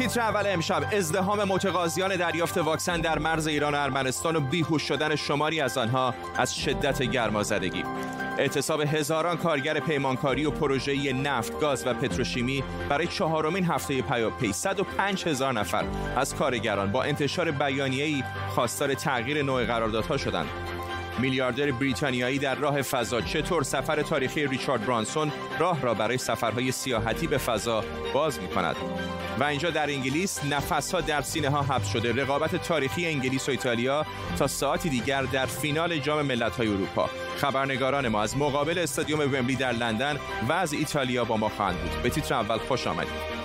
تیتر اول امشب: ازدحام متقاضیان دریافت واکسن در مرز ایران و ارمنستان و بیهوش شدن شماری از آنها از شدت گرمازدگی. اعتصاب هزاران کارگر پیمانکاری و پروژه‌ای نفت، گاز و پتروشیمی برای چهارمین هفته پی 105,000 نفر از کارگران با انتشار بیانیه‌ای خواستار تغییر نوع قراردادها شدند. میلیاردر بریتانیایی در راه فضا: چطور سفر تاریخی ریچارد برانسون راه را برای سفرهای سیاحتی به فضا باز می‌کند. و اینجا در انگلیس: نفس‌ها در سینه‌ها حبس شده. رقابت تاریخی انگلیس و ایتالیا تا ساعتی دیگر در فینال جام ملت‌های اروپا. خبرنگاران ما از مقابل استادیوم ومبلی در لندن و از ایتالیا با ما خواهند بود. به تیتر اول خوش آمدید.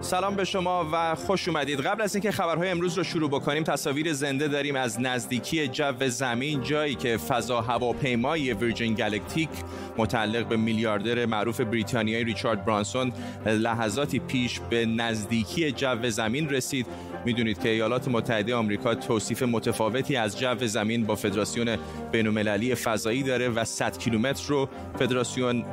سلام به شما و خوش اومدید. قبل از اینکه خبرهای امروز رو شروع بکنیم، تصاویر زنده داریم از نزدیکی جو زمین، جایی که فضا هواپیمای ویرجن گالاکتیک متعلق به میلیاردر معروف بریتانیایی ریچارد برانسون لحظاتی پیش به نزدیکی جو زمین رسید. میدونید که ایالات متحده آمریکا توصیف متفاوتی از جو زمین با فدراسیون بین‌المللی فضایی داره و 100 کیلومتر رو فدراسیون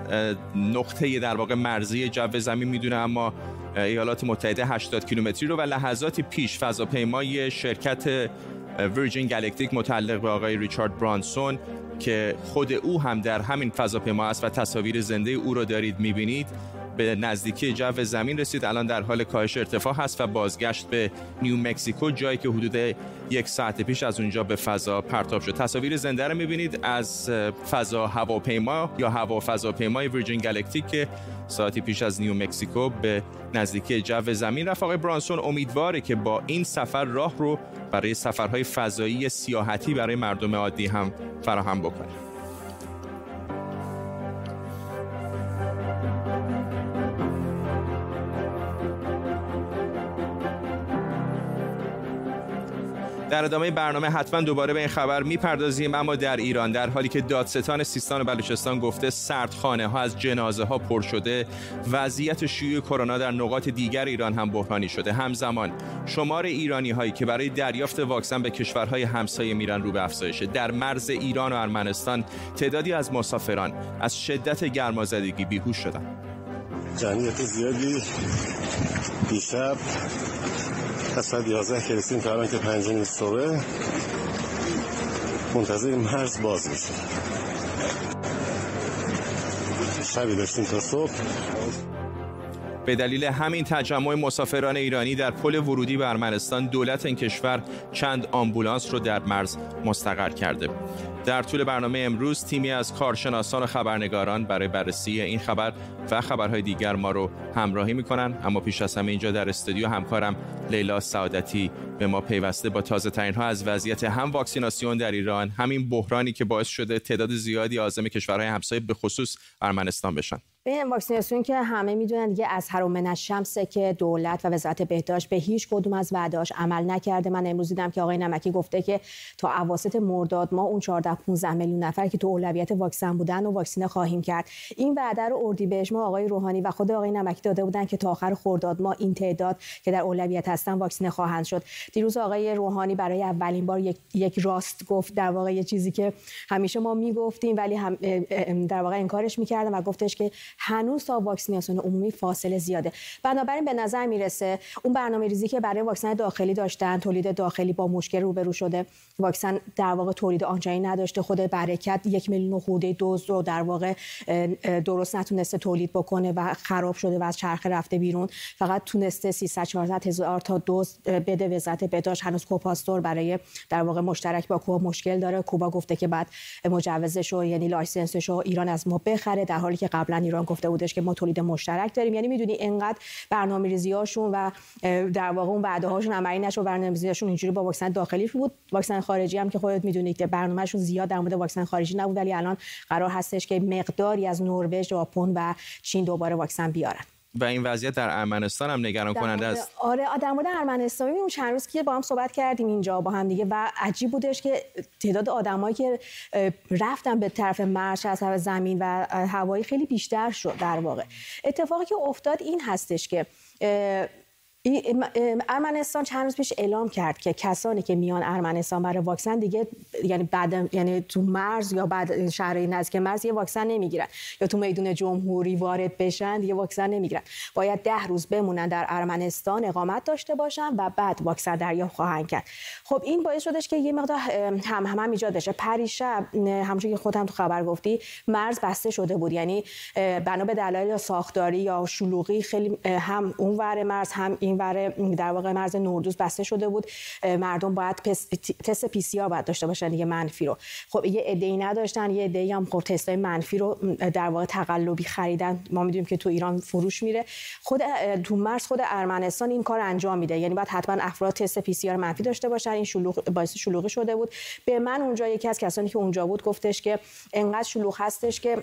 نقطه در واقع مرزی جو زمین میدونه، اما ایالات متحده 80 کیلومتری رو. و لحظاتی پیش فضاپیمای شرکت ویرجن گالاکتیک متعلق به آقای ریچارد برانسون که خود او هم در همین فضاپیما است و تصاویر زنده او رو دارید می‌بینید، به نزدیکی جو زمین رسید. الان در حال کاهش ارتفاع هست و بازگشت به نیو مکزیکو، جایی که حدود یک ساعت پیش از اونجا به فضا پرتاب شد. تصاویر زنده رو می‌بینید از فضا هواپیما یا هوافضاپیمای ویرجن گالاکتیک که ساعتی پیش از نیو مکزیکو به نزدیکی جو زمین رفت. آقای برانسون امیدواره که با این سفر راه رو برای سفرهای فضایی سیاحتی برای مردم عادی هم فراهم بکنه. در ادامه برنامه حتما دوباره به این خبر میپردازیم. اما در ایران، در حالی که دادستان سیستان و بلوچستان گفته سردخانه ها از جنازه ها پر شده، وضعیت شیوع کرونا در نقاط دیگر ایران هم بحرانی شده. همزمان شمار ایرانی هایی که برای دریافت واکسن به کشورهای همسایه میرن رو به افزایش. در مرز ایران و ارمنستان تعدادی از مسافران از شدت گرمازدگی بیهوش شدند. جمعیت زیادی دیشب از 11 کلسیم تقریبا که 5 صبح منتظر مرز باز میشه. شبی داشتیم تا صبح. به دلیل همین تجمع مسافران ایرانی در پل ورودی به ارمنستان، دولت این کشور چند آمبولانس رو در مرز مستقر کرده. در طول برنامه امروز تیمی از کارشناسان و خبرنگاران برای بررسی این خبر و خبرهای دیگر ما رو همراهی میکنن. اما پیش از همه اینجا در استودیو همکارم لیلا سعادتی به ما پیوسته با تازه ترین ها از وضعیت هم واکسیناسیون در ایران، همین بحرانی که باعث شده تعداد زیادی عازم کشورهای همسایه به خصوص ارمنستان بشن. این واکسیناسیون که همه میدونن دیگه از هر من الشمس که دولت و وزارت بهداشت به هیچ کدوم از وعده‌اش عمل نکرده. من امروز دیدم که آقای نمکی گفته که تا اواسط مرداد ما اون 14-15 میلیون نفر که تو اولویت واکسن بودن و واکسینه خواهیم کرد. این وعده رو اردیبهشت ما آقای روحانی و خود آقای نمکی داده بودن که تا آخر خرداد ما این تعداد که در اولویت هستن واکسینه خواهند شد. دیروز آقای روحانی برای اولین بار یک راست گفت، در واقع یه چیزی که همیشه ما میگفتیم ولی هم در واقع انکارش می‌کردن و گفتش که هنوز تا واکسیناسیون عمومی فاصله زیاده. بنابراین به نظر میرسه اون برنامه‌ریزی که برای واکسن داخلی داشتن، تولید داخلی با مشکل روبرو شده، واکسن در واقع تولید آنچنانی نداشته، خود برکت 1 میلیون خورده دوز رو در واقع درست نتونسته تولید بکنه و خراب شده و از چرخه رفته بیرون. فقط تونسته 300-400 هزار تا دوز بده وزارت بهداشت. هنوز کوپاستور برای در واقع مشترک با کوبا مشکل داره. کوبا گفته که بعد مجوزش رو، یعنی لایسنسش رو ایران از ما بخره، در حالی که قبلا ایران گفته بودش که ما تولید مشترک داریم. یعنی میدونی انقدر برنامه‌ریزی‌هاشون و در واقع اون وعده‌هاشون عملی نشد. برنامه‌ریزی‌هاشون اینجوری با واکسن داخلی بود. واکسن خارجی هم که خودت میدونی که برنامه‌شون زیاد در مورد واکسن خارجی نبود، ولی الان قرار هستش که مقداری از نروژ، ژاپن و چین دوباره واکسن بیارن. و این وضعیت در ارمنستان هم نگران کننده است. آره، در مورد ارمنستان اون چند روز که با هم صحبت کردیم اینجا با هم دیگه و عجیب بودش که تعداد آدمایی که رفتن به طرف مرز از طرف زمین و هوایی خیلی بیشتر شد. در واقع اتفاقی که افتاد این هستش که ارمنستان چند روز پیش اعلام کرد که کسانی که میان ارمنستان برای واکسن دیگه یعنی تو مرز یا بعد شهرهای نزدیک مرز یه واکسن نمیگیرن یا تو میدون جمهوری وارد بشن دیگه واکسن نمیگیرن، باید 10 روز بمونن در ارمنستان اقامت داشته باشن و بعد واکسن دریافت خواهند کرد. خب این باعث شدش که یه مقدار هم ایجاد بشه. پریشب همونجوری که خودم تو خبر گفتی مرز بسته شده بود، یعنی بنا به دلایل ساختاری یا شلوغی خیلی هم اونور مرز هم این در واقع مرز نوردوز بسته شده بود. مردم باید تست PCR باید داشته باشن دیگه منفی رو. خب یه عده‌ای نداشتن، یه عده‌ای هم خب تستای منفی رو در واقع تقلبی خریدن. ما می‌دونیم که تو ایران فروش میره. خود تو مرز خود ارمنستان این کار انجام میده، یعنی باید حتما افراد تست PCR منفی داشته باشن. این شلوغ باعث شلوغی شده بود. به من اونجا یکی از کسانی که اونجا بود گفتش که انقدر شلوغ هستش که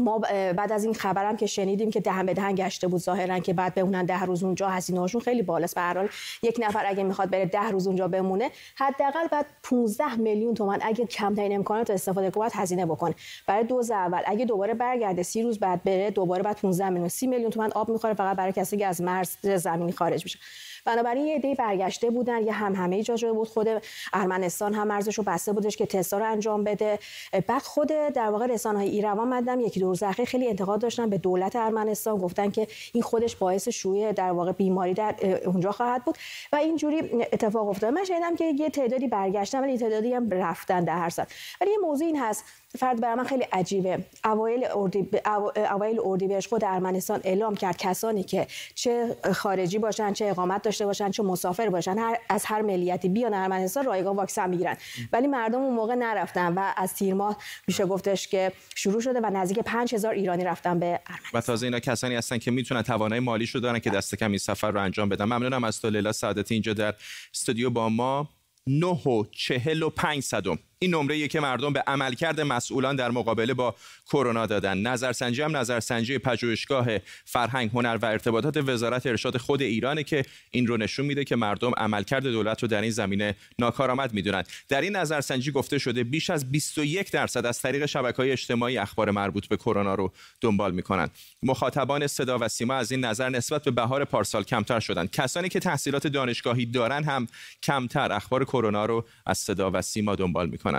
ما بعد از این خبرم که شنیدیم که دهن به دهن گشته بود ظاهرا که بعد بمونن 10 روز اونجا، هزینه‌هاشون خیلی بالاست. به هر حال یک نفر اگه میخواد بره 10 روز اونجا بمونه حداقل بعد 15 میلیون تومان اگه کمترین امکانات استفاده کنه باید هزینه بکنه برای دوز اول. اگه دوباره برگرده 30 روز بعد بره دوباره بعد 15 میلیون 30 میلیون تومان آب میخوره فقط برای کسی که از مرز زمینی خارج میشه. بنابراین یه عده برگشته بودن، یه همهمه ایجاد شده بود. خود ارمنستان هم مرزش رو بسته بودش که تستا رو انجام بده. بعد خود در واقع رسانه‌های ایران مدام یکی دو روز اخیر خیلی انتقاد داشتن به دولت ارمنستان، گفتن که این خودش باعث شیوع در واقع بیماری در اونجا خواهد بود و اینجوری اتفاق افتاد. من شنیدم که یه تعدادی برگشتن ولی تعدادی هم رفتن در هر صورت. ولی یه موضوع این هست فرد برای من خیلی عجیبه. اوایل اردیبهشت خود ارمنستان اعلام کرد کسانی که چه خارجی باشن، چه اقامت داشته باشن، چه مسافر باشن، از هر ملیتی بیان ارمنستان رایگان واکسن میگیرن. ولی مردم اون موقع نرفتن و از تیر ماه میشه گفتش که شروع شده و نزدیک 5000 ایرانی رفتن به ارمنستان. و تازه اینا کسانی هستن که میتونن توانایی مالیشو دارن که دست کم این سفر رو انجام بدن. ممنونم از تو لیلا سعادتی اینجا در استودیو با ما. 9.45 این نمره‌ایه که مردم به عملکرد مسئولان در مقابله با کرونا دادن. نظرسنجی هم نظرسنجی پژوهشگاه فرهنگ، هنر و ارتباطات وزارت ارشاد خود ایرانه که این رو نشون میده که مردم عملکرد دولت رو در این زمینه ناکارآمد میدونن. در این نظرسنجی گفته شده بیش از 21% از طریق شبکه‌های اجتماعی اخبار مربوط به کرونا رو دنبال میکنن. مخاطبان صدا و سیما از این نظر نسبت به بهار پارسال کمتر شدن. کسانی که تحصیلات دانشگاهی دارن هم کمتر اخبار کرونا رو از صدا و سیما دنبال میکنن.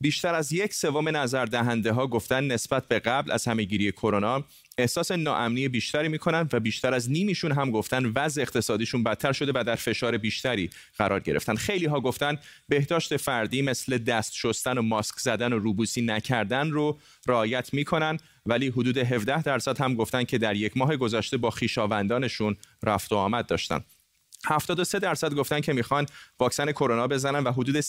بیشتر از 1/3 نظر دهنده ها گفتن نسبت به قبل از همه‌گیری کرونا احساس ناامنی بیشتری میکنن و بیشتر از نیمیشون هم گفتن وضع اقتصادیشون بدتر شده و در فشار بیشتری قرار گرفتن. خیلی ها گفتن بهداشت فردی مثل دست شستن و ماسک زدن و روبوسی نکردن رو رعایت میکنن، ولی حدود 17% هم گفتن که در یک ماه گذشته با خویشاوندانشون رفت و آمد داشتن. 73% گفتن که میخوان واکسن کرونا بزنن و حدود 33%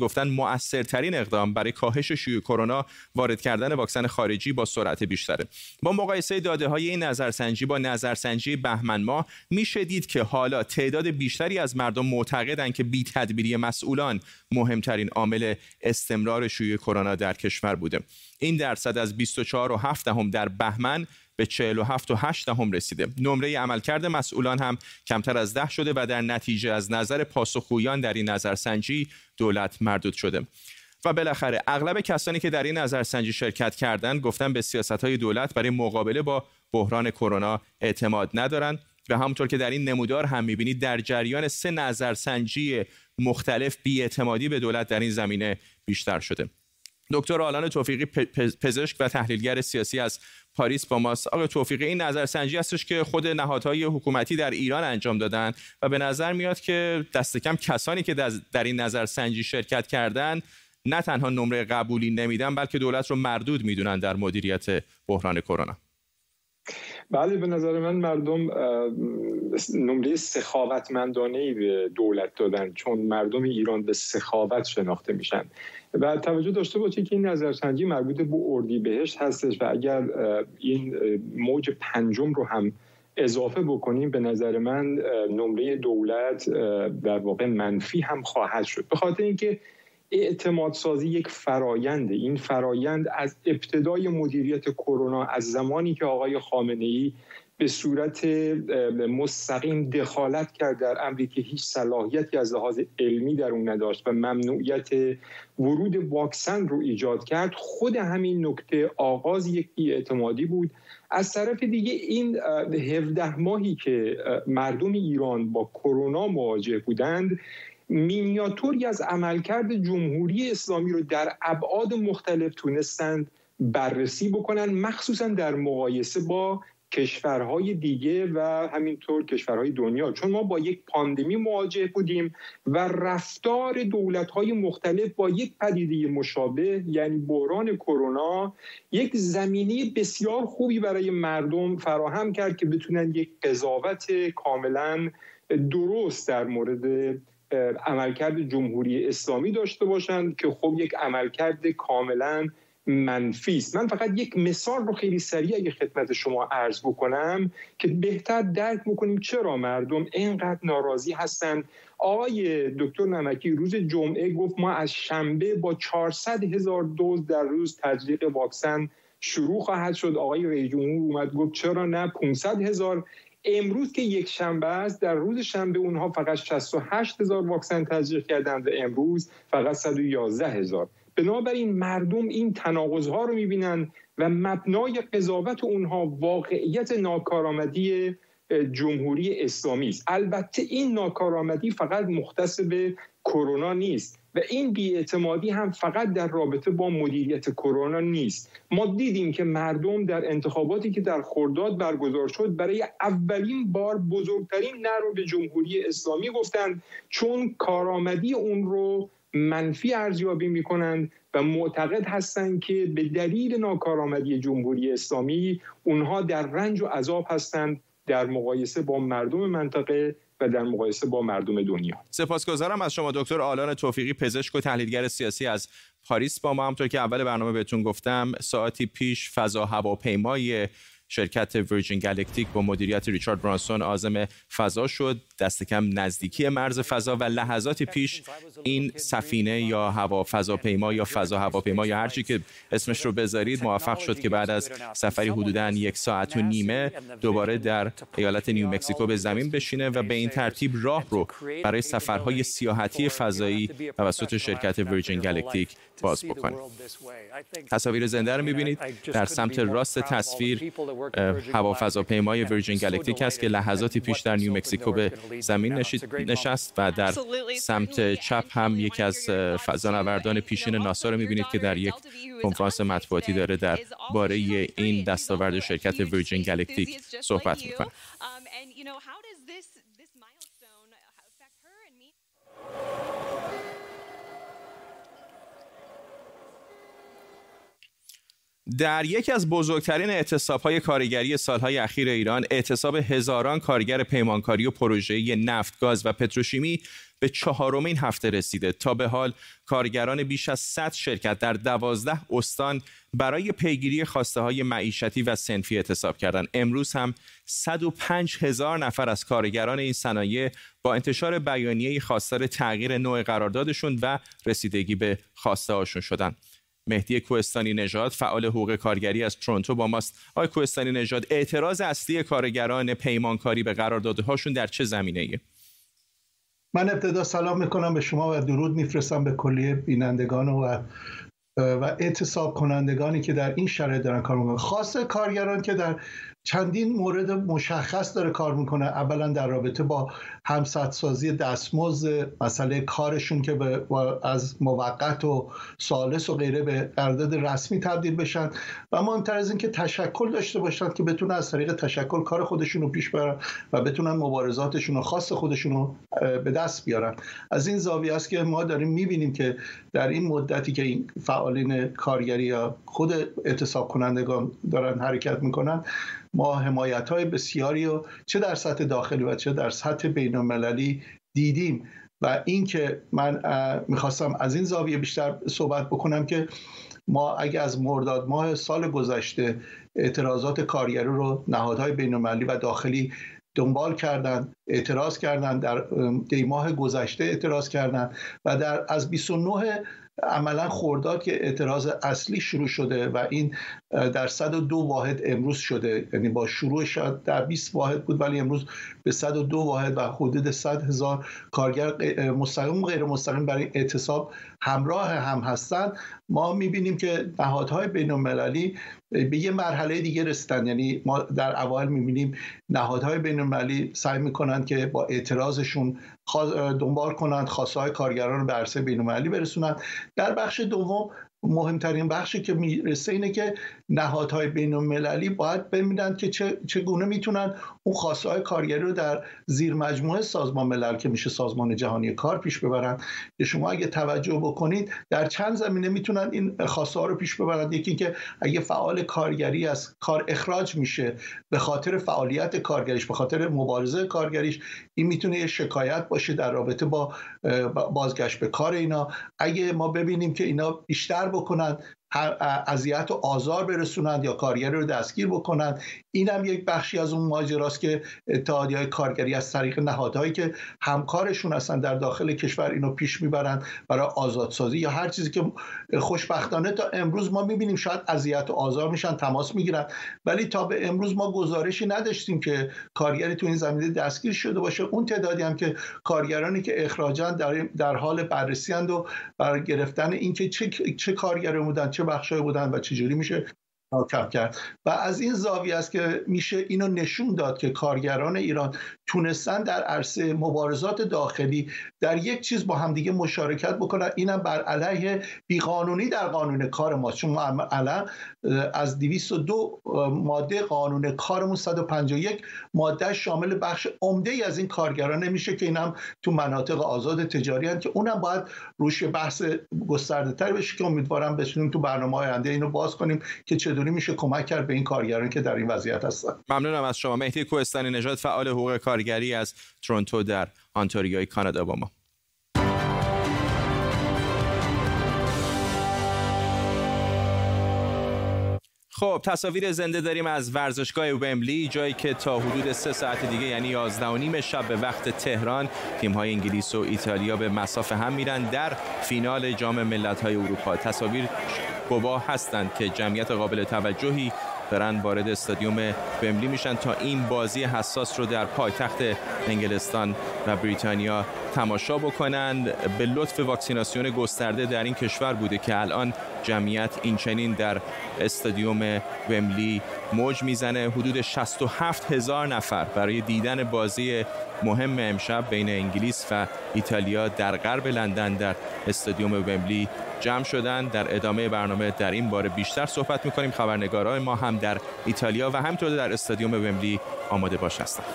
گفتن مؤثرترین اقدام برای کاهش شیوع کرونا وارد کردن واکسن خارجی با سرعت بیشتره. با مقایسه داده های این نظرسنجی با نظرسنجی بهمن ماه میشه دید که حالا تعداد بیشتری از مردم معتقدن که بی تدبیری مسئولان مهمترین عامل استمرار شیوع کرونا در کشور بوده. این درصد از 24.7 در بهمن به 47.8 رسیده. نمره عملکرد مسئولان هم کمتر از 10 شده و در نتیجه از نظر پاسخگویان در این نظرسنجی دولت مردود شده. و بالاخره اغلب کسانی که در این نظرسنجی شرکت کردند گفتن به سیاست‌های دولت برای مقابله با بحران کرونا اعتماد ندارند و همونطور که در این نمودار هم می‌بینید در جریان 3 نظرسنجی مختلف بی‌اعتمادی به دولت در این زمینه بیشتر شده. دکتر آلان توفیقی پزشک و تحلیلگر سیاسی از پاریس با ماست. آقای توفیقی، این نظرسنجی هستش که خود نهادهای حکومتی در ایران انجام دادن و به نظر میاد که دست کم کسانی که در این نظرسنجی شرکت کردن نه تنها نمره قبولی نمیدن بلکه دولت رو مردود میدونن در مدیریت بحران کرونا. بله، به نظر من مردم نمره سخاوتمندانه‌ای به دولت دادن، چون مردم ایران به سخاوت شناخته میشن و توجه داشته باشید که این نظرسنجی مربوط به اردیبهشت هستش و اگر این موج 5 رو هم اضافه بکنیم به نظر من نمره دولت در واقع منفی هم خواهد شد، به خاطر اینکه اعتمادسازی یک فراینده. این فرایند از ابتدای مدیریت کرونا، از زمانی که آقای خامنه‌ای به صورت مستقیم دخالت کرد در امری که هیچ صلاحیتی از لحاظ علمی در اون نداشت و ممنوعیت ورود واکسن رو ایجاد کرد، خود همین نکته آغاز یک بی‌اعتمادی بود. از طرف دیگه این 17 ماهی که مردم ایران با کرونا مواجه بودند، مینیاتوری از عملکرد جمهوری اسلامی رو در ابعاد مختلف تونستند بررسی بکنن، مخصوصا در مقایسه با کشورهای دیگه و همینطور کشورهای دنیا، چون ما با یک پاندمی مواجه بودیم و رفتار دولت‌های مختلف با یک پدیده مشابه یعنی بحران کرونا یک زمینه بسیار خوبی برای مردم فراهم کرد که بتونن یک قضاوت کاملا درست در مورد عملکرد جمهوری اسلامی داشته باشند که خب یک عملکرد کاملا منفی است. من فقط یک مثال رو خیلی سریع اگه خدمت شما عرض بکنم که بهتر درک بکنیم چرا مردم اینقدر ناراضی هستند. آقای دکتر نمکی روز جمعه گفت ما از شنبه با 400,000 دوز در روز تزریق واکسن شروع خواهد شد. آقای رئیس جمهور اومد گفت چرا نه 500,000. امروز که یک شنبه است، در روز شنبه اونها فقط 68,000 واکسن تزریق کردند و امروز فقط 111,000. بنابراین مردم این تناقض‌ها رو می‌بینن و مبنای قضاوت اونها واقعیت ناکارآمدی جمهوری اسلامی است. البته این ناکارآمدی فقط مختص به کرونا نیست و این بی‌اعتمادی هم فقط در رابطه با مدیریت کرونا نیست. ما دیدیم که مردم در انتخاباتی که در خرداد برگزار شد برای اولین بار بزرگترین نه رو به جمهوری اسلامی گفتند، چون کارآمدی اون رو منفی ارزیابی می‌کنند و معتقد هستند که به دلیل ناکارآمدی جمهوری اسلامی اونها در رنج و عذاب هستند در مقایسه با مردم منطقه و در مقایسه با مردم دنیا. سپاسگزارم از شما دکتر آلان توفیقی، پزشک و تحلیلگر سیاسی از پاریس. با ما همونطور که اول برنامه بهتون گفتم ساعتی پیش فضا هواپیمای شرکت ویرجین گالاکتیک با مدیریت ریچارد برانسون عازم فضا شد، دست کم نزدیکی مرز فضا، و لحظاتی پیش این سفینه یا فضاپیما یا فضا هواپیما یا هرچی که اسمش رو بذارید موفق شد که بعد از سفری حدوداً 1.5 ساعت دوباره در ایالت نیو مکزیکو به زمین بشینه و به این ترتیب راه رو برای سفرهای سیاحتی فضایی توسط شرکت ویرجین گالاکتیک باز بکنه. تصاویر زنده رو می‌بینید در سمت راست تصویر هوافضاپیمای ویرجین گالاکتیک است که لحظاتی پیش در نیو مکزیکو به زمین نشست و در سمت چپ هم یکی از فضانوردان پیشین ناسا رو می‌بینید که در یک کنفرانس مطبوعاتی داره در باره این دستاورد شرکت ویرجین گالاکتیک صحبت می‌کنه. در یکی از بزرگترین اعتصاب‌های کارگری سال‌های اخیر ایران، اعتصاب هزاران کارگر پیمانکاری و پروژه‌ای نفت، گاز و پتروشیمی به 4مین هفته رسیده. تا به حال کارگران بیش از 100 شرکت در 12 استان برای پیگیری خواسته‌های معیشتی و صنفی اعتصاب کردند. امروز هم 105,000 نفر از کارگران این صنایع با انتشار بیانیه‌ای خواستار تغییر نوع قراردادشون و رسیدگی به خواسته‌هاشون شدند. مهدی کوهستانی نژاد، فعال حقوق کارگری از تورنتو با ماست. آقای کوهستانی نژاد، اعتراض اصلی کارگران پیمانکاری به قراردادهاشون در چه زمینه‌ایه؟ من ابتدا سلام میکنم به شما و درود میفرستم به کلیه بینندگان و اعتصاب کنندگانی که در این شرایط دارن کار میکنن، خاصه کارگران که در چندین مورد مشخص داره کار میکنه. اولا در رابطه با همسدسازی دستمزد، مسئله کارشون که از موقت و ثالث و غیره به قرارداد رسمی تبدیل بشن و مهمتر از این که تشکل داشته باشن که بتونن از طریق تشکل کار خودشون رو پیش برن و بتونن مبارزاتشون و خاص خودشون رو به دست بیارن. از این زاویه است که ما داریم میبینیم که در این مدتی که این فعالین کارگری یا خود اعتصاب کنندگان دارن حرکت میکنن، ما حمایت‌های بسیاری رو چه در سطح داخلی و چه در سطح بین‌المللی دیدیم و این که من میخواستم از این زاویه بیشتر صحبت بکنم که ما اگه از مرداد ماه سال گذشته اعتراضات کارگری رو نهادهای بین‌المللی و داخلی دنبال کردند، اعتراض کردند، در دی ماه گذشته اعتراض کردند و از 29 عملا خرداد که اعتراض اصلی شروع شده و این در 102 واحد امروز شده، یعنی با شروع شاید در 20 واحد بود ولی امروز به 102 واحد و حدود 100,000 کارگر مستقیم و غیر مستقیم برای اعتصاب همراه هم هستند. ما می‌بینیم که نهادهای بین‌المللی به یه مرحله دیگه رسیدن، یعنی ما در اوایل می‌بینیم نهادهای بین‌المللی سعی می‌کنند که با اعتراضشون دنبال کنند خواسته‌های کارگران رو به عرصه بین‌المللی برسونند. در بخش دوم مهمترین بخشی که میرسه اینه که نهادهای بین‌المللی باید ببینند که چگونه میتونن اون خواسته‌های کارگری رو در زیر مجموعه سازمان ملل که میشه سازمان جهانی کار پیش ببرن. شما اگه توجه بکنید در چند زمینه میتونن این خواسته‌ها رو پیش ببرن. یکی اینکه اگه فعال کارگری از کار اخراج میشه به خاطر فعالیت کارگریش، به خاطر مبارزه کارگریش، این میتونه یه شکایت باشه در رابطه با بازگشت به کار اینا. اگه ما ببینیم که اینا بیشتر بکنند، اذیت و آزار برسونند یا کارگر رو دستگیر بکنند، این هم یک بخشی از اون ماجراست که اتحادیه‌های کارگری از طریق نهادهایی که همکارشون هستن در داخل کشور اینو پیش میبرند برای آزادسازی یا هر چیزی که خوشبختانه تا امروز ما میبینیم شاید اذیت و آزار میشن، تماس میگیرن، ولی تا به امروز ما گزارشی نداشتیم که کارگری تو این زمینه دستگیر شده باشه. اون تعدادی هم که کارگرانی که اخراجن در حال بررسی اند و برای گرفتن اینکه چه کارگری بودن، چه بخشای بودن و چجوری میشه کم کرد. و از این زاویه است که میشه اینو نشون داد که کارگران ایران تونستن در عرصه مبارزات داخلی در یک چیز با همدیگه مشارکت بکنن. اینم بر علیه بیقانونی در قانون کار ماست، چون ما الان از 202 ماده قانون کارمون 151 ماده شامل بخش عمده ای از این کارگران نمیشه که اینم تو مناطق آزاد تجاری هستند که اونم باید روش بحث گسترده تر بشه که امیدوارم بتونیم تو برنامه آینده اینو باز کنیم که چه میشه کمک کرد به این کارگران که در این وضعیت هستند. ممنونم از شما. مهدی کوهستانی نژاد، فعال حقوق کارگری از تورنتو در آنتاریوی کانادا با ما. خب تصاویر زنده داریم از ورزشگاه ومبلی، جایی که تا حدود 3 ساعت دیگه یعنی 11:30 شب به وقت تهران تیم‌های انگلیس و ایتالیا به مصاف هم میرن در فینال جام ملت‌های اروپا. تصاویر گواه هستند که جمعیت قابل توجهی دارن وارد استادیوم ومبلی میشن تا این بازی حساس رو در پایتخت انگلستان و بریتانیا تماشا بکنند. به لطف واکسیناسیون گسترده در این کشور بوده که الان جمعیت این چنین در استادیوم ومبلی موج میزنه. حدود 67,000 نفر برای دیدن بازی مهم امشب بین انگلیس و ایتالیا در غرب لندن در استادیوم ومبلی جمع شدن. در ادامه برنامه در این باره بیشتر صحبت می‌کنیم. خبرنگارای ما هم در ایتالیا و همینطور در استادیوم ومبلی آماده باش هستند.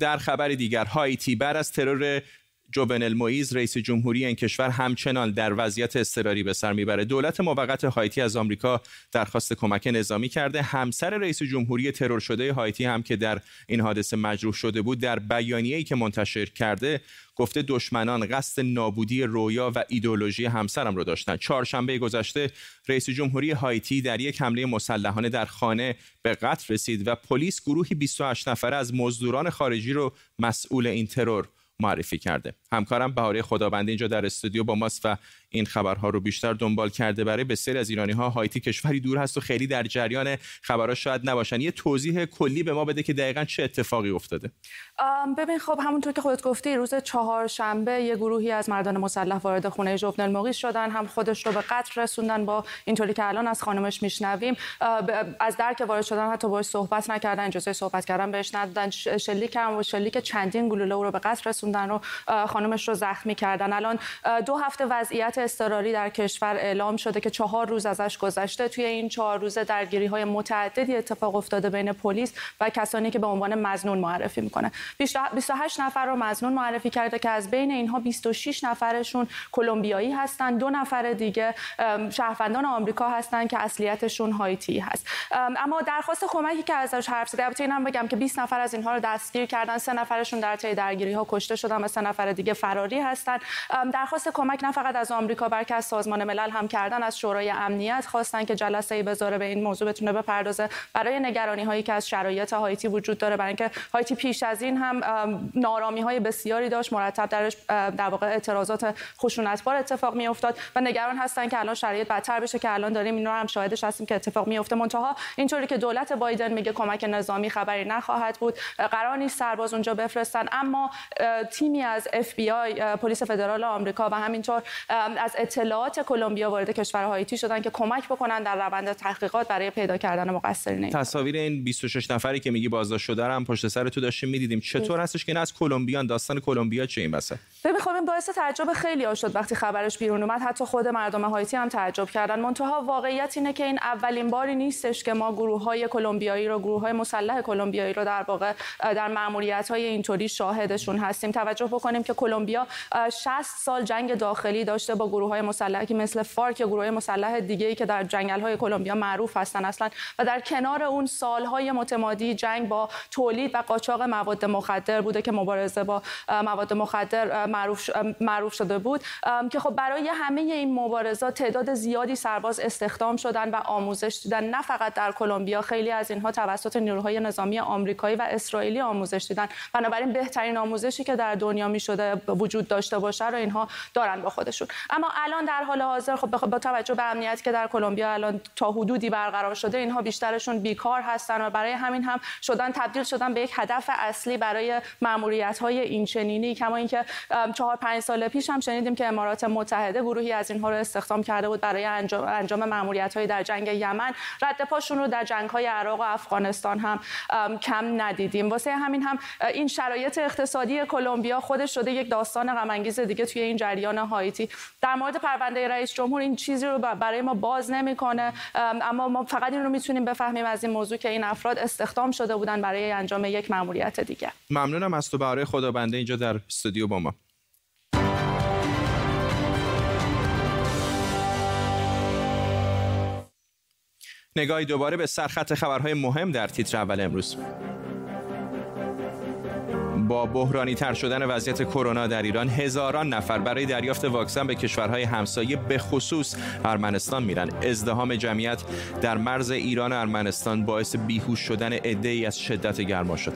در خبر دیگر، هایتی بعد از ترور جوونل موئیز رئیس جمهوری این کشور همچنان در وضعیت اضطراری به سر میبره. دولت موقت هایتی از آمریکا درخواست کمک نظامی کرده. همسر رئیس جمهوری ترور شده هایتی هم که در این حادثه مجروح شده بود، در بیانیه‌ای که منتشر کرده گفته دشمنان قصد نابودی رویا و ایدئولوژی همسرم را داشتند. چهارشنبه گذشته رئیس جمهوری هایتی در یک حمله مسلحانه در خانه به قتل رسید و پلیس گروهی 28 نفره از مزدوران خارجی رو مسئول این ترور معرفی کرده. همکارم بهاره خدابنده اینجا در استودیو با ماست و این خبرها رو بیشتر دنبال کرده. برای بسیاری از ایرانی‌ها هایتی کشوری دور هست و خیلی در جریان خبرها شاید نباشن. یه توضیح کلی به ما بده که دقیقاً چه اتفاقی افتاده. ببین، خب همونطور که خودت گفتی روز چهارشنبه یه گروهی از مردان مسلح وارد خونه ژوبنل موئیز شدن، هم خودش رو به قتل رسوندن با اینطوری که الان از خانمش میشنویم. از در که وارد شدن حتی باهاش صحبت نکردن، اجازه صحبت کردن بهش ندادن، شلیک چندین گلوله او رو به قتل رسوندن و خانمش رو زخمی کردن. الان 2 هفته وضعیت اضطراری در کشور اعلام شده که 4 روز ازش گذشته. توی این 4 روز درگیری‌های متعددی اتفاق افتاده بین پلیس و کسانی که به عنوان مظنون معرفی می‌کنه. 28 نفر رو مظنون معرفی کرده که از بین اینها 26 نفرشون کلمبیایی هستن، 2 نفر دیگه شهروندان آمریکا هستن که اصلیتشون هایتی هست. اما درخواست کمکی که ازش حرف زده، البته اینم بگم که 20 نفر از اینها رو دستگیر کردن، 3 نفرشون در طی درگیری‌ها کشته شدن و 3 نفر دیگه توی فراری هستند. درخواست کمک نه فقط از آمریکا بلکه از سازمان ملل هم کردن، از شورای امنیت خواستن که جلسه‌ای بذاره به این موضوع بتونه بپردازه، برای نگرانی‌هایی که از شرایط هایتی وجود داره، برای اینکه هایتی پیش از این هم نارامی‌های بسیاری داشت، مرتب درش در واقع اعتراضات خشونت‌بار اتفاق می‌افتاد و نگران هستن که الان شرایط بدتر بشه که الان داریم این رو هم شاهدش هستیم که اتفاق می‌افته. منتها اینطوری که دولت بایدن میگه کمک نظامی خبری نخواهد بود، قرار نیست سرباز اونجا بفرستن، اما تیمی از FBI، پلیس فدرال آمریکا و همینطور از اطلاعات کلمبیا وارد کشور هایتی شدن که کمک بکنن در روند تحقیقات برای پیدا کردن مقصرین. تصاویر این 26 نفری که میگی بازداشت شده هم پشت سر تو داشتیم میدیدیم، چطور هستش که نه از کلمبیان، داستان کلمبیا چه این واسه؟ ببین باعث تعجب خیلی ها شد وقتی خبرش بیرون اومد، حتی خود مردم هایتی هم تعجب کردن. منتها واقعیت اینه که این اولین باری نیستش که ما گروه‌های کلمبیایی رو، گروه‌های مسلح کلمبیایی رو در واقع در مأموریت‌های اینطوری شاهدشون هستیم. توجه بکنیم که کلمبیا 60 سال جنگ داخلی داشته با گروه‌های مسلحی مثل فارک یا گروه‌های مسلح دیگه‌ای که در جنگل‌های کلمبیا معروف هستن اصلا، و در کنار اون سال‌های متمادی جنگ با تولید و قاچاق مواد مخدر بوده که مبارزه با مواد مخدر معروف شده بود، که خب برای همه این مبارزات تعداد زیادی سرباز استخدام شدن و آموزش دیدن، نه فقط در کلمبیا، خیلی از اینها توسط نیروهای نظامی آمریکایی و اسرائیلی آموزش دیدن. بنابراین بهترین آموزشی که در دنیا میشده وجود داشته باشه رو اینها دارن با خودشون. اما الان در حال حاضر خب با توجه به امنیت که در کلمبیا الان تا حدودی برقرار شده، اینها بیشترشون بیکار هستن و برای همین هم تبدیل شدن به یک هدف اصلی برای مأموریت‌های اینچنینی. کما اینکه 4-5 سال پیش هم شنیدیم که امارات متحده گروهی از اینها رو استخدام کرده بود برای انجام مأموریت‌های در جنگ یمن. رد پاشون رو در جنگ‌های عراق و افغانستان هم کم ندیدیم. واسه همین هم این شرایط اقتصادی کلمبیا خودش شده یک داستان غم‌انگیز دیگه توی این جریان هایتی. در مورد پرونده رئیس جمهور این چیزی رو برای ما باز نمی‌کنه، اما ما فقط این رو می‌تونیم بفهمیم از این موضوع که این افراد استخدام شده بودن برای انجام یک مأموریت دیگه. ممنونم از تو برای خدابنده اینجا در استودیو با ما. نگاهی دوباره به سرخط خبرهای مهم در تیتر اول امروز. با بحرانی تر شدن وضعیت کرونا در ایران، هزاران نفر برای دریافت واکسن به کشورهای همسایه به خصوص ارمنستان میرن. ازدحام جمعیت در مرز ایران و ارمنستان باعث بیهوش شدن عده‌ای از شدت گرما شد.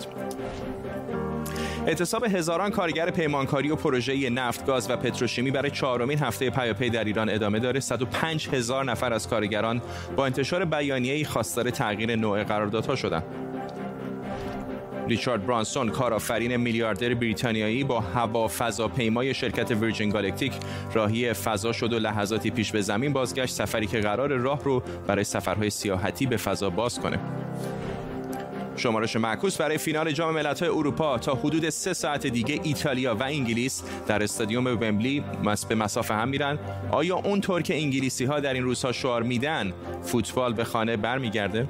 اعتصاب هزاران کارگر پیمانکاری و پروژه نفت، گاز و پتروشیمی برای چهارمین هفته پیاپی در ایران ادامه داره. 105,000 نفر از کارگران با انتشار بیانیه‌ای خواستار تغییر نوع قراردادها شدند. ریچارد برانسون، کارآفرین میلیاردر بریتانیایی، با هوافضاپیمای شرکت ویرجین گالاکتیک راهی فضا شد و لحظاتی پیش به زمین بازگشت، سفری که قرار راه رو برای سفرهای سیاحتی به فضا باز کنه. شمارش معکوس برای فینال جام ملت‌های اروپا تا حدود 3 ساعت دیگه ایتالیا و انگلیس در استادیوم ومبلی به مسافه هم میرن. آیا اونطور که انگلیسی‌ها در این روزها شعار میدن فوتبال به خانه برمیگرده؟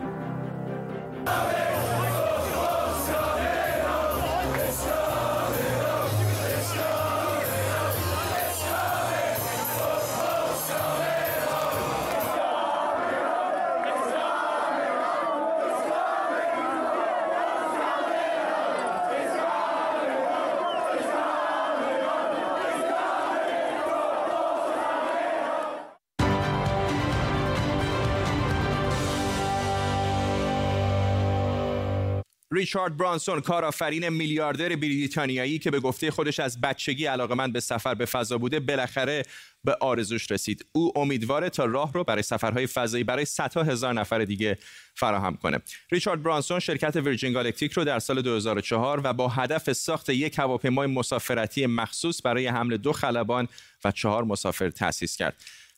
ریچارد برانسون، کارآفرین میلیاردر بریتانیایی که به گفته خودش از بچگی علاقه‌مند به سفر به فضا بوده، بالاخره به آرزوش رسید. او امیدواره تا راه رو برای سفرهای فضایی برای صدها هزار نفر دیگه فراهم کنه. ریچارد برانسون شرکت ویرجین گالاکتیک رو در سال 2004 و با هدف ساخت یک هواپیمای مسافرتی مخصوص برای حمل 2 خلبان و 4 مسافر تأسیس کرد.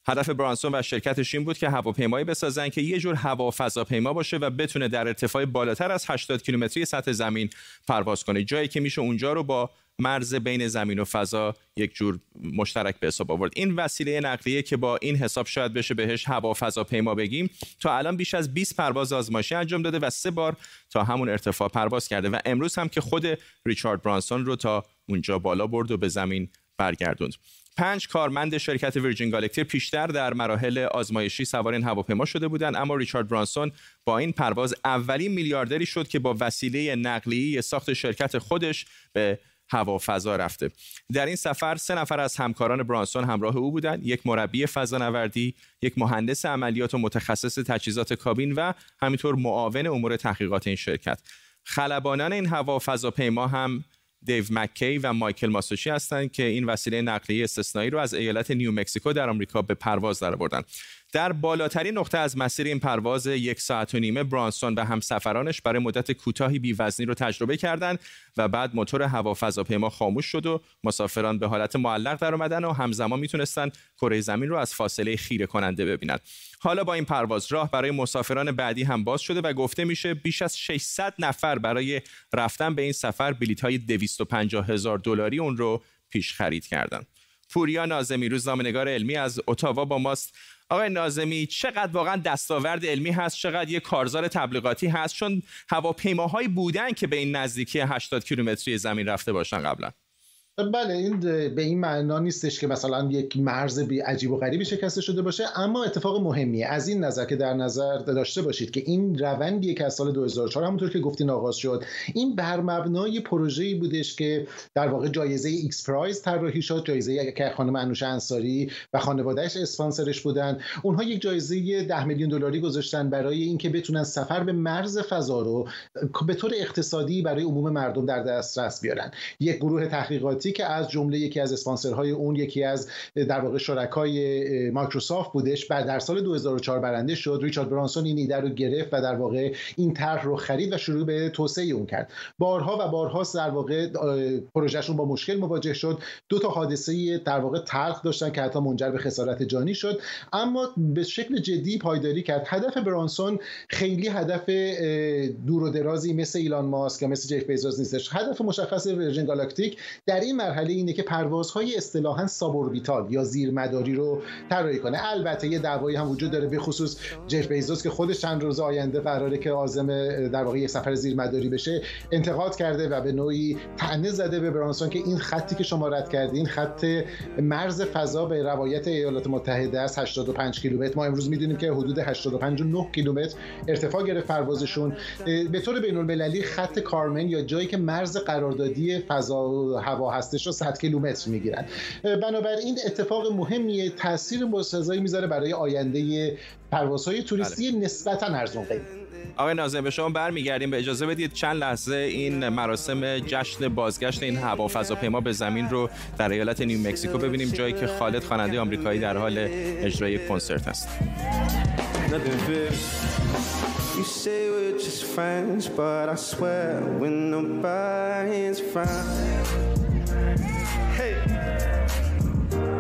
هدف برانسون و شرکتش این بود که هواپیمایی بسازن که یه جور هوافضاپیما باشه و بتونه در ارتفاع بالاتر از 80 کیلومتری سطح زمین پرواز کنه، جایی که میشه اونجا رو با مرز بین زمین و فضا یک جور مشترک به حساب آورد. این وسیله نقلیه که با این حساب شاید بشه بهش هوافضاپیما بگیم، تا الان بیش از 20 پرواز آزمایشی انجام داده و 3 بار تا همون ارتفاع پرواز کرده و امروز هم که خود ریچارد برانسون رو تا اونجا بالا برد و به زمین برگردوند. 5 کارمند شرکت ویرجین گالاکتیک پیشتر در مراحل آزمایشی سوار این هواپیما شده بودند، اما ریچارد برانسون با این پرواز اولین میلیاردری شد که با وسیله نقلیه ساخت شرکت خودش به هوافضا رفته. در این سفر 3 نفر از همکاران برانسون همراه او بودند، یک مربی فضانوردی، یک مهندس عملیات و متخصص تجهیزات کابین و همینطور معاون امور تحقیقات این شرکت. خلبانان این هوافضاپیما هم دیو مکی و مایکل ماسوچی هستند که این وسیله نقلیه استثنایی رو از ایالت نیو مکزیکو در آمریکا به پرواز درآوردن. در بالاترین نقطه از مسیر این پرواز 1.5 ساعت برانسون و همسفرانش برای مدت کوتاهی بی‌وزنی رو تجربه کردند و بعد موتور هوافضاپیما خاموش شد و مسافران به حالت معلق در آمدن و همزمان میتونستن کره زمین رو از فاصله خیره کننده ببینن. حالا با این پرواز راه برای مسافران بعدی هم باز شده و گفته میشه بیش از 600 نفر برای رفتن به این سفر بلیط‌های $250,000 اون رو پیش خرید کردن. پوریا ناظمی، روزنامه‌نگار علمی از اتاوا با ماست. آقای ناظمی، چقدر واقعا دستاورد علمی هست، چقدر یک کارزار تبلیغاتی هست، چون هواپیماهایی بودن که به این نزدیکی 80 کیلومتری زمین رفته باشن قبلا؟ بله، این به این معنا نیستش که مثلا یک مرز عجیب و غریبی شکسته شده باشه، اما اتفاق مهمیه از این نظر که در نظر داشته باشید که این روندی که از سال 2004 همونطور که گفتین آغاز شد، این بر مبنای پروژه‌ای بودش که در واقع جایزه ایکس پرایز طراحی شد، جایزه‌ای که خانم انوشه انصاری و خانواده‌اش اسپانسرش بودن. اونها یک جایزه $10 میلیون گذاشتن برای اینکه بتونن سفر به مرز فضا رو به طور اقتصادی برای عموم مردم در دسترس بیارن. یک گروه تحقیقاتی که از جمله یکی از اسپانسرهای اون یکی از در واقع شرکای مایکروسافت بودش، بعد در سال 2004 برنده شد. ریچارد برانسون این ایده رو گرفت و در واقع این طرح رو خرید و شروع به توسعه اون کرد. بارها و بارها در واقع پروژهشون با مشکل مواجه شد. 2 تا حادثه در واقع تلخ داشتن که حتی منجر به خسارت جانی شد، اما به شکل جدی پایداری کرد. هدف برانسون خیلی هدف دور و درازی مثل ایلان ماسک یا مثل جف بیزوس نیستش. هدف مشخص ورجن گالاکتیک در این مرحله اینه که پروازهای اصطلاحاً سابوربیتال یا زیرمداری رو طراحی کنه. البته یه دعوایی هم وجود داره، به خصوص جف بیزوس که خودش چند روز آینده قراره که عازم در واقع یک سفر زیرمداری بشه، انتقاد کرده و به نوعی طعنه زده به برانسون که این خطی که شما رد کردین خط مرز فضا به روایت ایالات متحده است، 85 کیلومتر. ما امروز میدونیم که حدود 85.9 کیلومتر ارتفاع گرفت پروازشون. به طور بین‌المللی خط کارمن یا جایی که مرز قراردادی فضا و هوا هستش رو 100 کیلومتر میگیرن. بنابراین اتفاق مهمیه، تاثیر بسزایی میذاره برای آینده پروازهای توریستی نسبتاً ارزان قیمت. آقای ناظمی، به شما برمیگردیم. به اجازه بدید چند لحظه این مراسم جشن بازگشت این هوافضاپیما به زمین رو در ایالت نیو مکزیکو ببینیم، جایی که خالد خواننده آمریکایی در حال اجرای کنسرت است. Hey,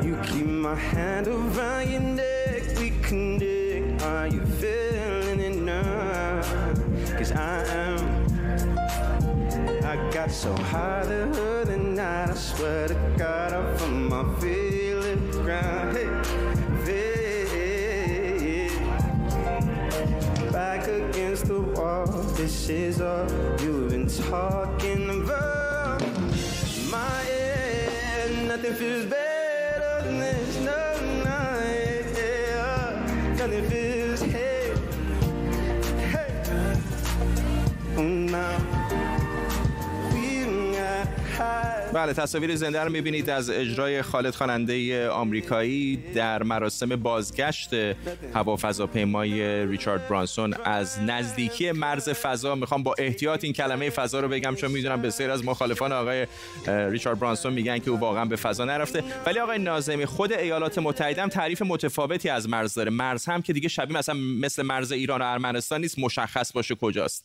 you keep my hand around your neck, we can dig. Are you feeling it now? Cause I am. I got so high the other night, I swear to God I put my feeling ground. Hey, back against the wall, this is all you've been talking about. My head, nothing feels better than this. No, no, yeah, nothing feels hey, hey. Oh, now we got high. بله، تصاویر زنده رو می‌بینید از اجرای خالد خواننده آمریکایی در مراسم بازگشت هوافضاپیمای ریچارد برانسون از نزدیکی مرز فضا. میخوام با احتیاط این کلمه فضا رو بگم چون میدونم بسیار از مخالفان آقای ریچارد برانسون میگن که او واقعا به فضا نرفته. ولی آقای ناظمی، خود ایالات متحده هم تعریف متفاوتی از مرز داره. مرز هم که دیگه شبیه مثلا مثل مرز ایران و ارمنستان نیست، مشخص باشه کجاست.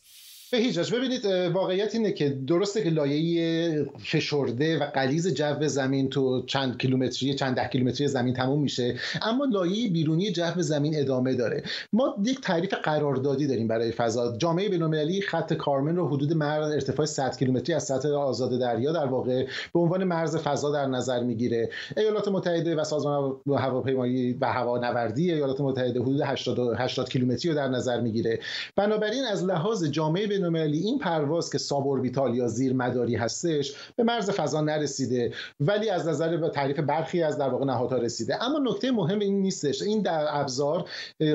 به هیچ وجه. ببینید، واقعیت اینه که درسته که لایه فشرده و غلیظ جو زمین تو چند کیلومتری چند ده کیلومتری زمین تموم میشه، اما لایه بیرونی جو زمین ادامه داره. ما یک تعریف قراردادی داریم برای فضا. جامعه بین‌المللی خط کارمن رو حدود مرز ارتفاع 100 کیلومتری از سطح آزاد دریا در واقع به عنوان مرز فضا در نظر میگیره. ایالات متحده و سازمان هواپیمایی و هوانوردی ایالات متحده حدود 80 کیلومتری رو در نظر میگیره. بنابراین از لحاظ جامعه بین‌المللی این پرواز که ساب‌اوربیتال یا زیرمداری هستش به مرز فضا نرسیده، ولی از نظر به تعریف برخی از در واقع نهادها رسیده. اما نکته مهم این نیستش، این در ابزار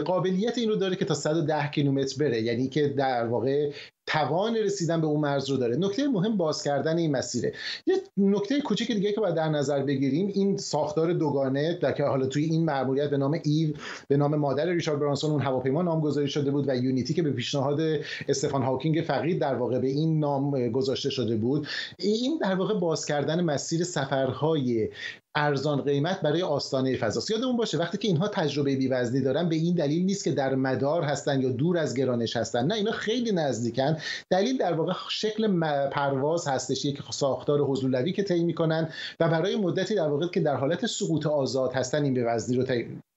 قابلیت این رو داره که تا 110 کیلومتر بره، یعنی که در واقع توان رسیدن به اون مرز رو داره. نکته مهم باز کردن این مسیره. یه نکته کوچیک دیگه که باید در نظر بگیریم این ساختار دوگانه در که حالا توی این مأموریت به نام ایو، به نام مادر ریچارد برانسون اون هواپیما نامگذاری شده بود و یونیتی که به پیشنهاد استفان هاوکینگ فقید در واقع به این نام گذاشته شده بود، این در واقع باز کردن مسیر سفرهای ارزان قیمت برای آستانه فضاست. یادمون باشه وقتی که اینها تجربه بی‌وزنی دارن به این دلیل نیست که در مدار هستن یا دور از گرانش هستن، نه، اینا خیلی نزدیکن. دلیل در واقع شکل پرواز هستش، یک ساختار حضورلوی که طی میکنن و برای مدتی در واقع که در حالت سقوط آزاد هستن این بی‌وزنی رو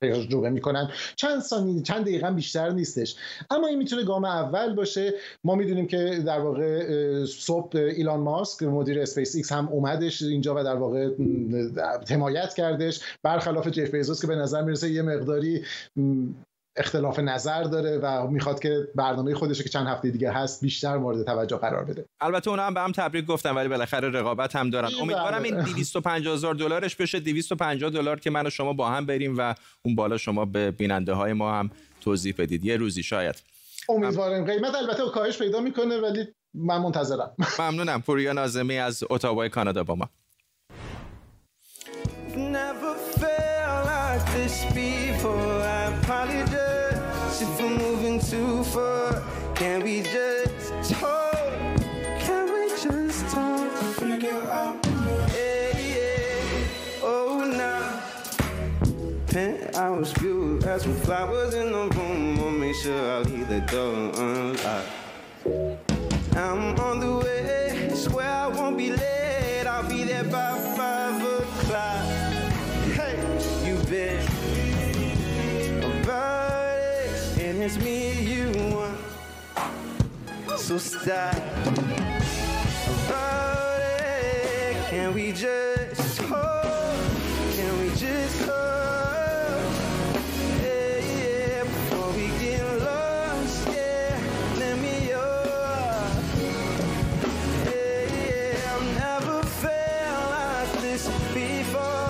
تجربه میکنن. چند ثانیه، چند دقیقه بیشتر نیستش. اما این میتونه گام اول باشه. ما میدونیم که در واقع صبح ایلان ماسک مدیر اسپیس ایکس هم اومدش اینجا و در واقع حمایت کردش، برخلاف جف بیزوس که به نظر میرسه یه مقداری اختلاف نظر داره و میخواد که برنامه خودش که چند هفته دیگه هست بیشتر مورد توجه قرار بده. البته اونا هم به هم تبریک گفتن ولی بالاخره رقابت هم دارن. امیدوارم این $250,000 بشه $250 که من و شما با هم بریم و اون بالا شما به بیننده های ما هم توضیح بدید یه روزی شاید. امیدوارم. قیمت البته کاهش پیدا میکنه ولی من منتظرم. ممنونم. پوریا ناظمی از اتاوا کانادا با ما. Never felt like this before. I apologize if we're moving too far. Can we just talk? Can we just talk? Figure out, yeah, yeah. Oh, now penthouse view, that's with flowers in the room. I'll make sure I leave the door unlocked. I'm on the way, swear I won't be late. I'll be there by 5:00. Hey, you've been about it, and it's me you want. So stop about it. Can we just hold? Can we just hold? Yeah, yeah, before we get lost, yeah, let me up. Yeah, yeah, I've never felt like this before.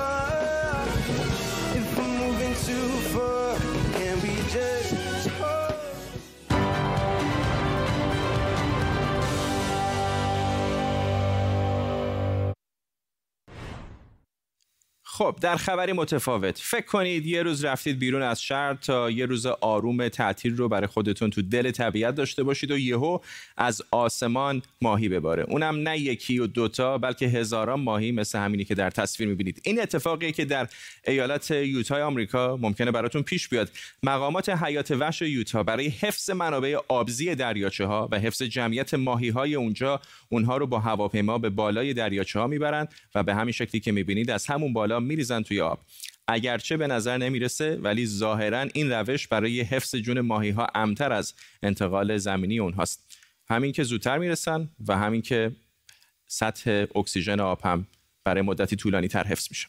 خب در خبری متفاوت، فکر کنید یه روز رفتید بیرون از شهر تا یه روز آروم تعطیل رو برای خودتون تو دل طبیعت داشته باشید و یهو از آسمان ماهی بباره، اونم نه یکی و دوتا بلکه هزاران ماهی مثل همینی که در تصویر می‌بینید. این اتفاقیه که در ایالت یوتا آمریکا ممکنه براتون پیش بیاد. مقامات حیات وحش یوتا برای حفظ منابع آبزی دریاچه‌ها و حفظ جمعیت ماهی‌های اونجا، اونها رو با هواپیما به بالای دریاچه‌ها میبرن و به همین شکلی که می‌بینید از همون بالا میریزن توی آب. اگرچه به نظر نمیرسه ولی ظاهرا این روش برای حفظ جون ماهی ها امتر از انتقال زمینی اونهاست. همین که زودتر میرسن و همین که سطح اکسیژن آب هم برای مدتی طولانی تر حفظ میشه.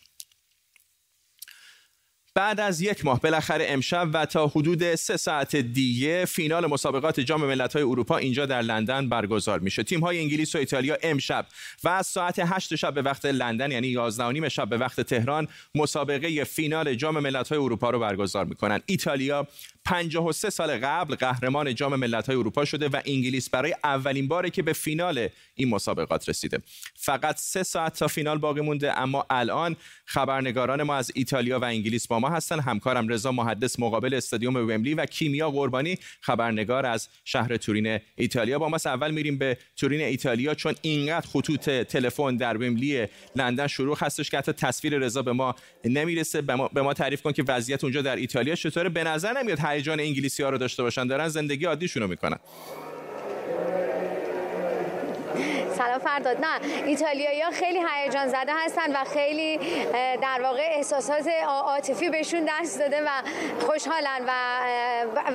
بعد از یک ماه بالاخره امشب و تا حدود 3 ساعت دیگه فینال مسابقات جام ملت‌های اروپا اینجا در لندن برگزار میشه. تیم‌های انگلیس و ایتالیا امشب و از ساعت 8 شب به وقت لندن یعنی 11:30 شب به وقت تهران مسابقه فینال جام ملت‌های اروپا رو برگزار میکنن. ایتالیا 53 سال قبل قهرمان جام ملت‌های اروپا شده و انگلیس برای اولین باره که به فینال این مسابقات رسیده. فقط 3 ساعت تا فینال باقی مونده اما الان خبرنگاران ما از ایتالیا و انگلیس با ما هستن. همکارم رضا محدث مقابل استادیوم ومبلی و کیمیا قربانی خبرنگار از شهر تورین ایتالیا با ما است. اول میریم به تورین ایتالیا چون اینقدر خطوط تلفن در ومبلی لندن شروع هستش که حتی تصویر رضا به ما نمیرسه. به ما تعریف کن که وضعیت اونجا در ایتالیا چطوره. به نظر نمیاد هیجان انگلیسی‌ها رو داشته باشن، دارن زندگی عادیشون رو میکنن. سلام فرداد. نه ایتالیایی‌ها خیلی هیجان زده هستن و خیلی در واقع احساسات عاطفی بهشون دست داده و خوشحالن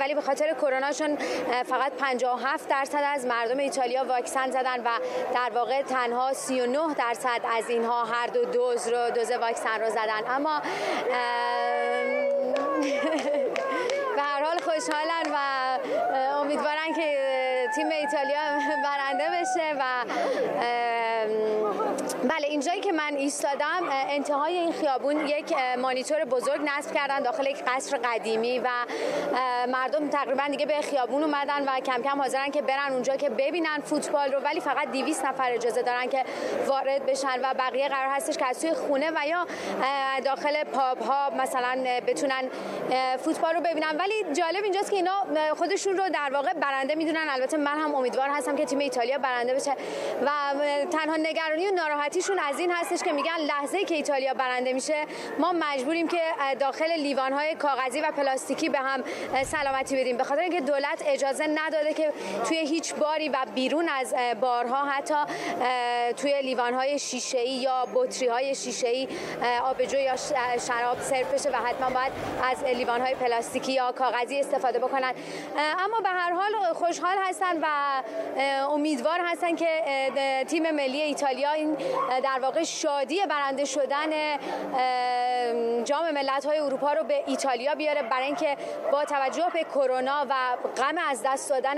ولی به خاطر کروناشون فقط 57% از مردم ایتالیا واکسن زدن و در واقع تنها 39% از اینها هر دو دوز واکسن رو زدن. اما به هر حال خوشحالن و امیدوارن که تیم ایتالیا برنده بشه و بله اینجایی که من ایستادم انتهای این خیابون یک مانیتور بزرگ نصب کردن داخل یک قصر قدیمی و مردم تقریبا دیگه به خیابون اومدن و کم کم حاضرن که برن اونجا که ببینن فوتبال رو، ولی فقط 200 نفر اجازه دارن که وارد بشن و بقیه قرار هستش که از توی خونه و یا داخل پاب ها مثلا بتونن فوتبال رو ببینن. ولی جالب اینجاست که اینا خودشون رو در واقع برنده میدونن. البته من هم امیدوار هستم که تیم ایتالیا برنده بشه و تنها نگرانی و ناراحتیشون از این هستش که میگن لحظه‌ای که ایتالیا برنده میشه ما مجبوریم که داخل لیوان‌های کاغذی و پلاستیکی به هم سلامتی بدیم، به خاطر اینکه دولت اجازه نداده که توی هیچ باری و بیرون از بارها حتی توی لیوان‌های شیشه‌ای یا بطری‌های شیشه‌ای آبجو یا شراب سرو بشه و حتما باید از لیوان‌های پلاستیکی یا کاغذی استفاده بکنن. اما به هر حال خوشحال هستن و امیدوار هستن که تیم ملی ایتالیا این در واقع شادی برنده شدن جام ملت‌های اروپا رو به ایتالیا بیاره، برای اینکه با توجه به کرونا و غم از دست دادن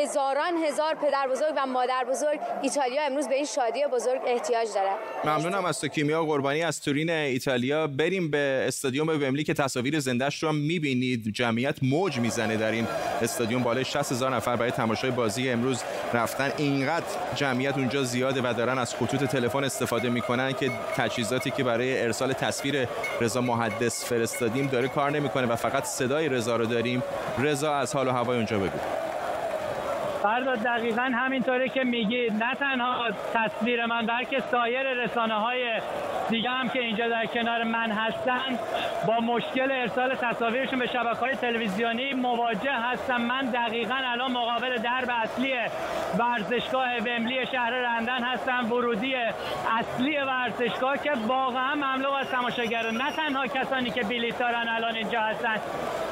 هزاران هزار پدر بزرگ و مادر بزرگ، ایتالیا امروز به این شادی بزرگ احتیاج داره. ممنونم از تو کیمیا قربانی از تورین ایتالیا. بریم به استادیوم ومبلی که تصاویر زنده‌اش رو می‌بینید. جمعیت موج میزنه در این استادیوم، بالای 60,000 نفر برای تماشای بازی امروز رفتن. اینقدر جمعیت اونجا زیاده و دارن از خطوط تلفن استفاده میکنن که تجهیزاتی که برای ارسال تصویر رضا محدث فرستادیم داره کار نمیکنه و فقط صدای رضا رو داریم. رضا از حال و هوای اونجا بگو. فردا دقیقاً همینطوره که میگید، نه تنها تصویر من بلکه سایر رسانه‌های دیگه هم که اینجا در کنار من هستن با مشکل ارسال تصاویرشون به شبکه‌های تلویزیونی مواجه هستم. من دقیقاً الان مقابل درب اصلی ورزشگاه ومبلی شهر لندن هستم، ورودی اصلی ورزشگاه که واقعاً مملو از تماشاگران. نه تنها کسانی که بلیط دارن الان اینجا هستن،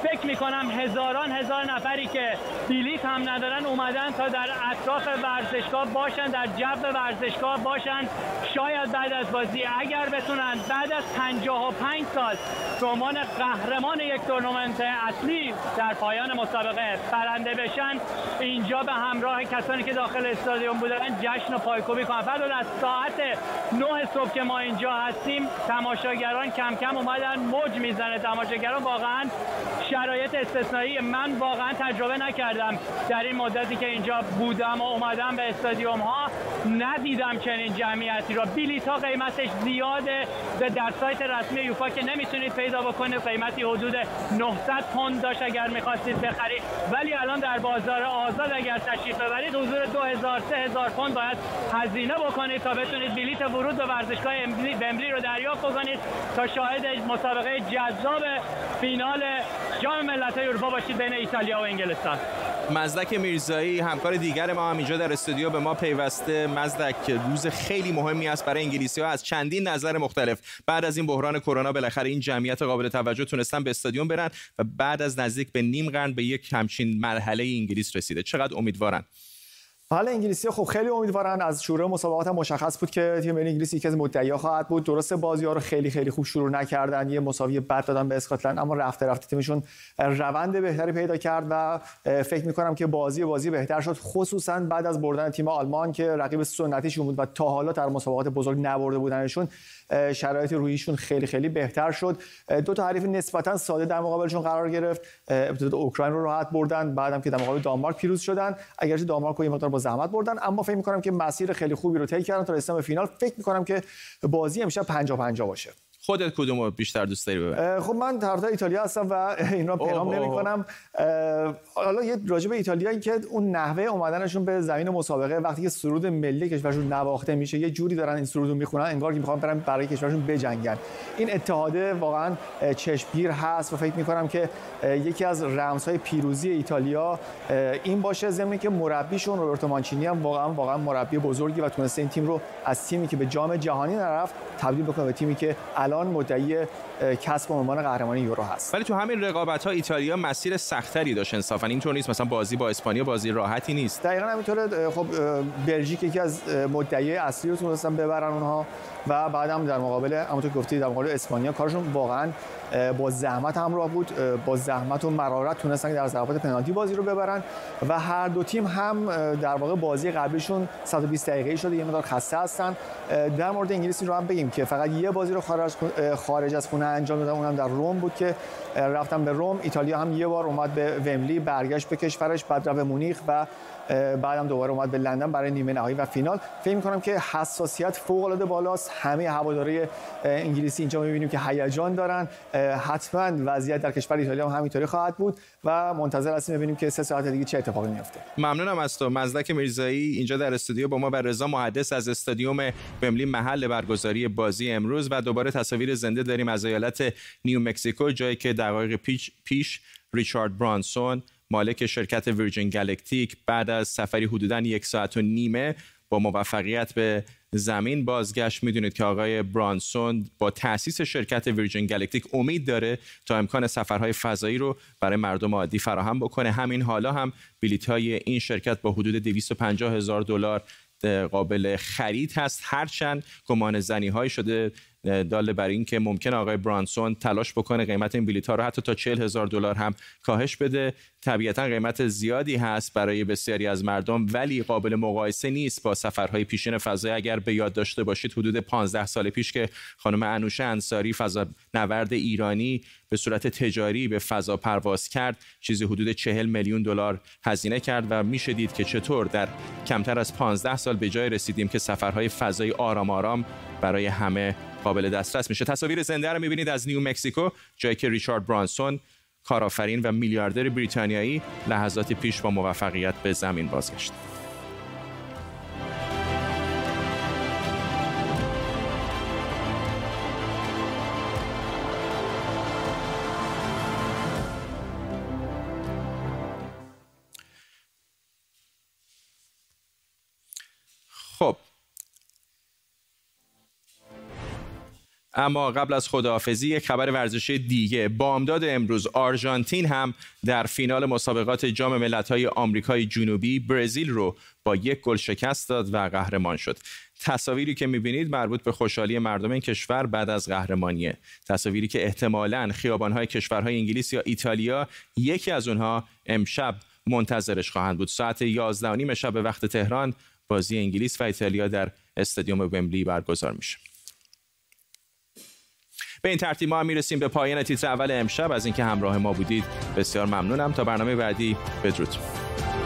فکر می‌کنم هزاران هزار نفری که بلیط هم ندارن اومدن تا در اطراف ورزشگاه باشن، در جو ورزشگاه باشن. شاید بعد از بازی اگر بتونن بعد از 55 سال رمان قهرمان یک تورنمنت اصلی در پایان مسابقه برنده بشن، اینجا به همراه کسانی که داخل استادیوم بودن جشن و پایکوبی کنن. فردا از ساعت 9 صبح که ما اینجا هستیم تماشاگران کم کم اومدن، موج میزنه تماشاگران. واقعا شرایط استثنایی، من واقعا تجربه نکردم در این مدتی که اینجا بودم و اومدم به استادیوم ها، ندیدم چنین جمعیتی را. بلیط ها قیمتش زیاده، در سایت رسمی یوفا که نمیتونید پیدا بکنید، قیمتی حدود 900 پوند داشت اگر میخواستید بخرید، ولی الان در بازار آزاد اگر تشریف ببرید حدود 2000 3000 پوند باید هزینه بکنید تا بتونید بلیط ورود به ورزشگاه ومبلی رو دریافت بکنید تا شاهد مسابقه جذاب فینال جام ملت‌های اروپا باشید بین ایتالیا و انگلستان. مزدک میرزایی همکار دیگر ما هم اینجا در استودیو به ما پیوسته. مزدک، روز خیلی مهمی است برای انگلیسی‌ها از چندین نظر مختلف. بعد از این بحران کرونا بالاخره این جمعیت قابل توجه تونستن به استادیوم برن و بعد از نزدیک به نیم قرن به یک همچین مرحله انگلیس رسیده. چقدر امیدوارن؟ حالا انگلیسی‌ها خب خیلی امیدوارن. از شروع مسابقات هم مشخص بود که تیم ملی انگلیس یکی از مدعیا خواهد بود. درسته بازی‌ها رو خیلی خوب شروع نکردن، یه مساوی بد دادن به اسکاتلند، اما رفته تیمشون روند بهتری پیدا کرد و فکر می‌کنم که بازی بهتر شد، خصوصا بعد از بردن تیم آلمان که رقیب سنتیشون بود و تا حالا در مسابقات بزرگ نبرده بودنشون. شرایط رویشون خیلی بهتر شد. دو تا حریف نسبتا ساده در مقابلشون قرار گرفت. ابتدا اوکراین رو راحت بردن، بعدم که در مقابل دانمارک پیروز شدن. اگرچه دانمارک رو یه مقدار با زحمت بردن، اما فکر می‌کنم که مسیر خیلی خوبی رو طی کردن تا رسیدن به فینال. فکر می‌کنم که بازی امشب 50-50 باشه. خودت کدومو بیشتر دوست داری ببر؟ خب من طرفدار ایتالیا هستم و اینا پیام نمی‌کنم. حالا یه راجع به ایتالیا، این که اون نحوه اومدنشون به زمین مسابقه وقتی که سرود ملی کشورشون نواخته میشه، یه جوری دارن این سرودو میخونن انگار که میخوان برن برای کشورشون بجنگن. این اتحاده واقعا چشمگیر هست و فکر می‌کنم که یکی از رمزهای پیروزی ایتالیا این باشه، ضمن که مربیشون روبرتو مانچینی هم واقعا مربی بزرگی و تونسته این تیم رو از تیمی که به جام جهانی نرفت تبدیل بکنه به تیمی که الان مدعی کسب عنوان قهرمان یورو هست. ولی تو همین رقابت‌ها ایتالیا مسیر سخت‌تری داشت انصافا، اینطور نیست مثلا بازی با اسپانیا بازی راحتی نیست. دقیقاً همینطوره. خب بلژیک یکی از مدعی اصلی رو تونستن ببرن اونها و بعدم در مقابل همونطور که گفتی در مقابل اسپانیا کارشون واقعاً با زحمت همراه بود، با زحمت و مرارت تونستن در ضربات پنالتی بازی رو ببرن و هر دو تیم هم در واقع بازی قبلیشون 120 دقیقه‌ای شده، یه مقدار خسته هستن. در مورد انگلیسی رو هم بگیم که فقط یه بازی رو خارج از خونه انجام دادن، اونم در روم بود که رفتن به روم. ایتالیا هم یه بار اومد به ومبلی، برگشت به کشورش، بعد رفت به مونیخ و بعدم دوباره اومد به لندن برای نیمه نهایی و فینال. فکر می‌کنم که حساسیت فوق‌العاده بالاست، همه هواداری انگلیسی اینجا می‌بینیم که هیجان دارن، حتما وضعیت در کشور ایتالیا هم همینطوری خواهد بود و منتظر هستیم ببینیم که 3 ساعت دیگه چه اتفاقی میفته. ممنونم از تو مزدک میرزایی اینجا در استودیو با ما و رضا محدث از استادیوم ومبلی محل برگزاری بازی امروز. و دوباره تصاویر زنده داریم از ایالت نیو مکزیکو، جایی که دقایق پیش ریچارد برانسون مالک شرکت ویرجن گالکتیک بعد از سفری حدوداً 1 ساعت و نیم با موفقیت به زمین بازگشت. میدونید که آقای برانسون با تأسیس شرکت ویرجن گالکتیک امید داره تا امکان سفرهای فضایی رو برای مردم عادی فراهم بکنه. همین حالا هم بلیط‌های این شرکت با حدود $250,000 قابل خرید هست، هرچند گمان زنی‌های شده داله بر این که ممکن آقای برانسون تلاش بکنه قیمت این بلیط‌ها رو حتی تا $40,000 هم کاهش بده. طبیعتا قیمت زیادی هست برای بسیاری از مردم، ولی قابل مقایسه نیست با سفرهای پیشین فضایی. اگر به یاد داشته باشید حدود 15 سال پیش که خانم انوشه انصاری فضانورد ایرانی به صورت تجاری به فضا پرواز کرد، چیزی حدود $40 میلیون هزینه کرد و میشه دید که چطور در کمتر از 15 سال به جای رسیدیم که سفرهای فضایی آرام آرام برای همه قابل دسترس میشه. تصاویر زنده رو میبینید از نیو مکزیکو، جایی که ریچارد برانسون کارآفرین و میلیاردر بریتانیایی لحظات پیش با موفقیت به زمین بازگشت. خب اما قبل از خداحافظی یک خبر ورزشی دیگه. بامداد امروز آرژانتین هم در فینال مسابقات جام ملت‌های آمریکای جنوبی برزیل رو با 1 گل شکست داد و قهرمان شد. تصاویری که می‌بینید مربوط به خوشحالی مردم این کشور بعد از قهرمانیه. تصاویری که احتمالاً خیابان‌های کشورهای انگلیس یا ایتالیا یکی از اونها امشب منتظرش خواهند بود. ساعت 11:30 شب به وقت تهران بازی انگلیس و ایتالیا در استادیوم ومبلی برگزار میشه. به این ترتیب ما هم میرسیم به پایان تیتر اول امشب. از اینکه همراه ما بودید بسیار ممنونم. تا برنامه بعدی بدرود.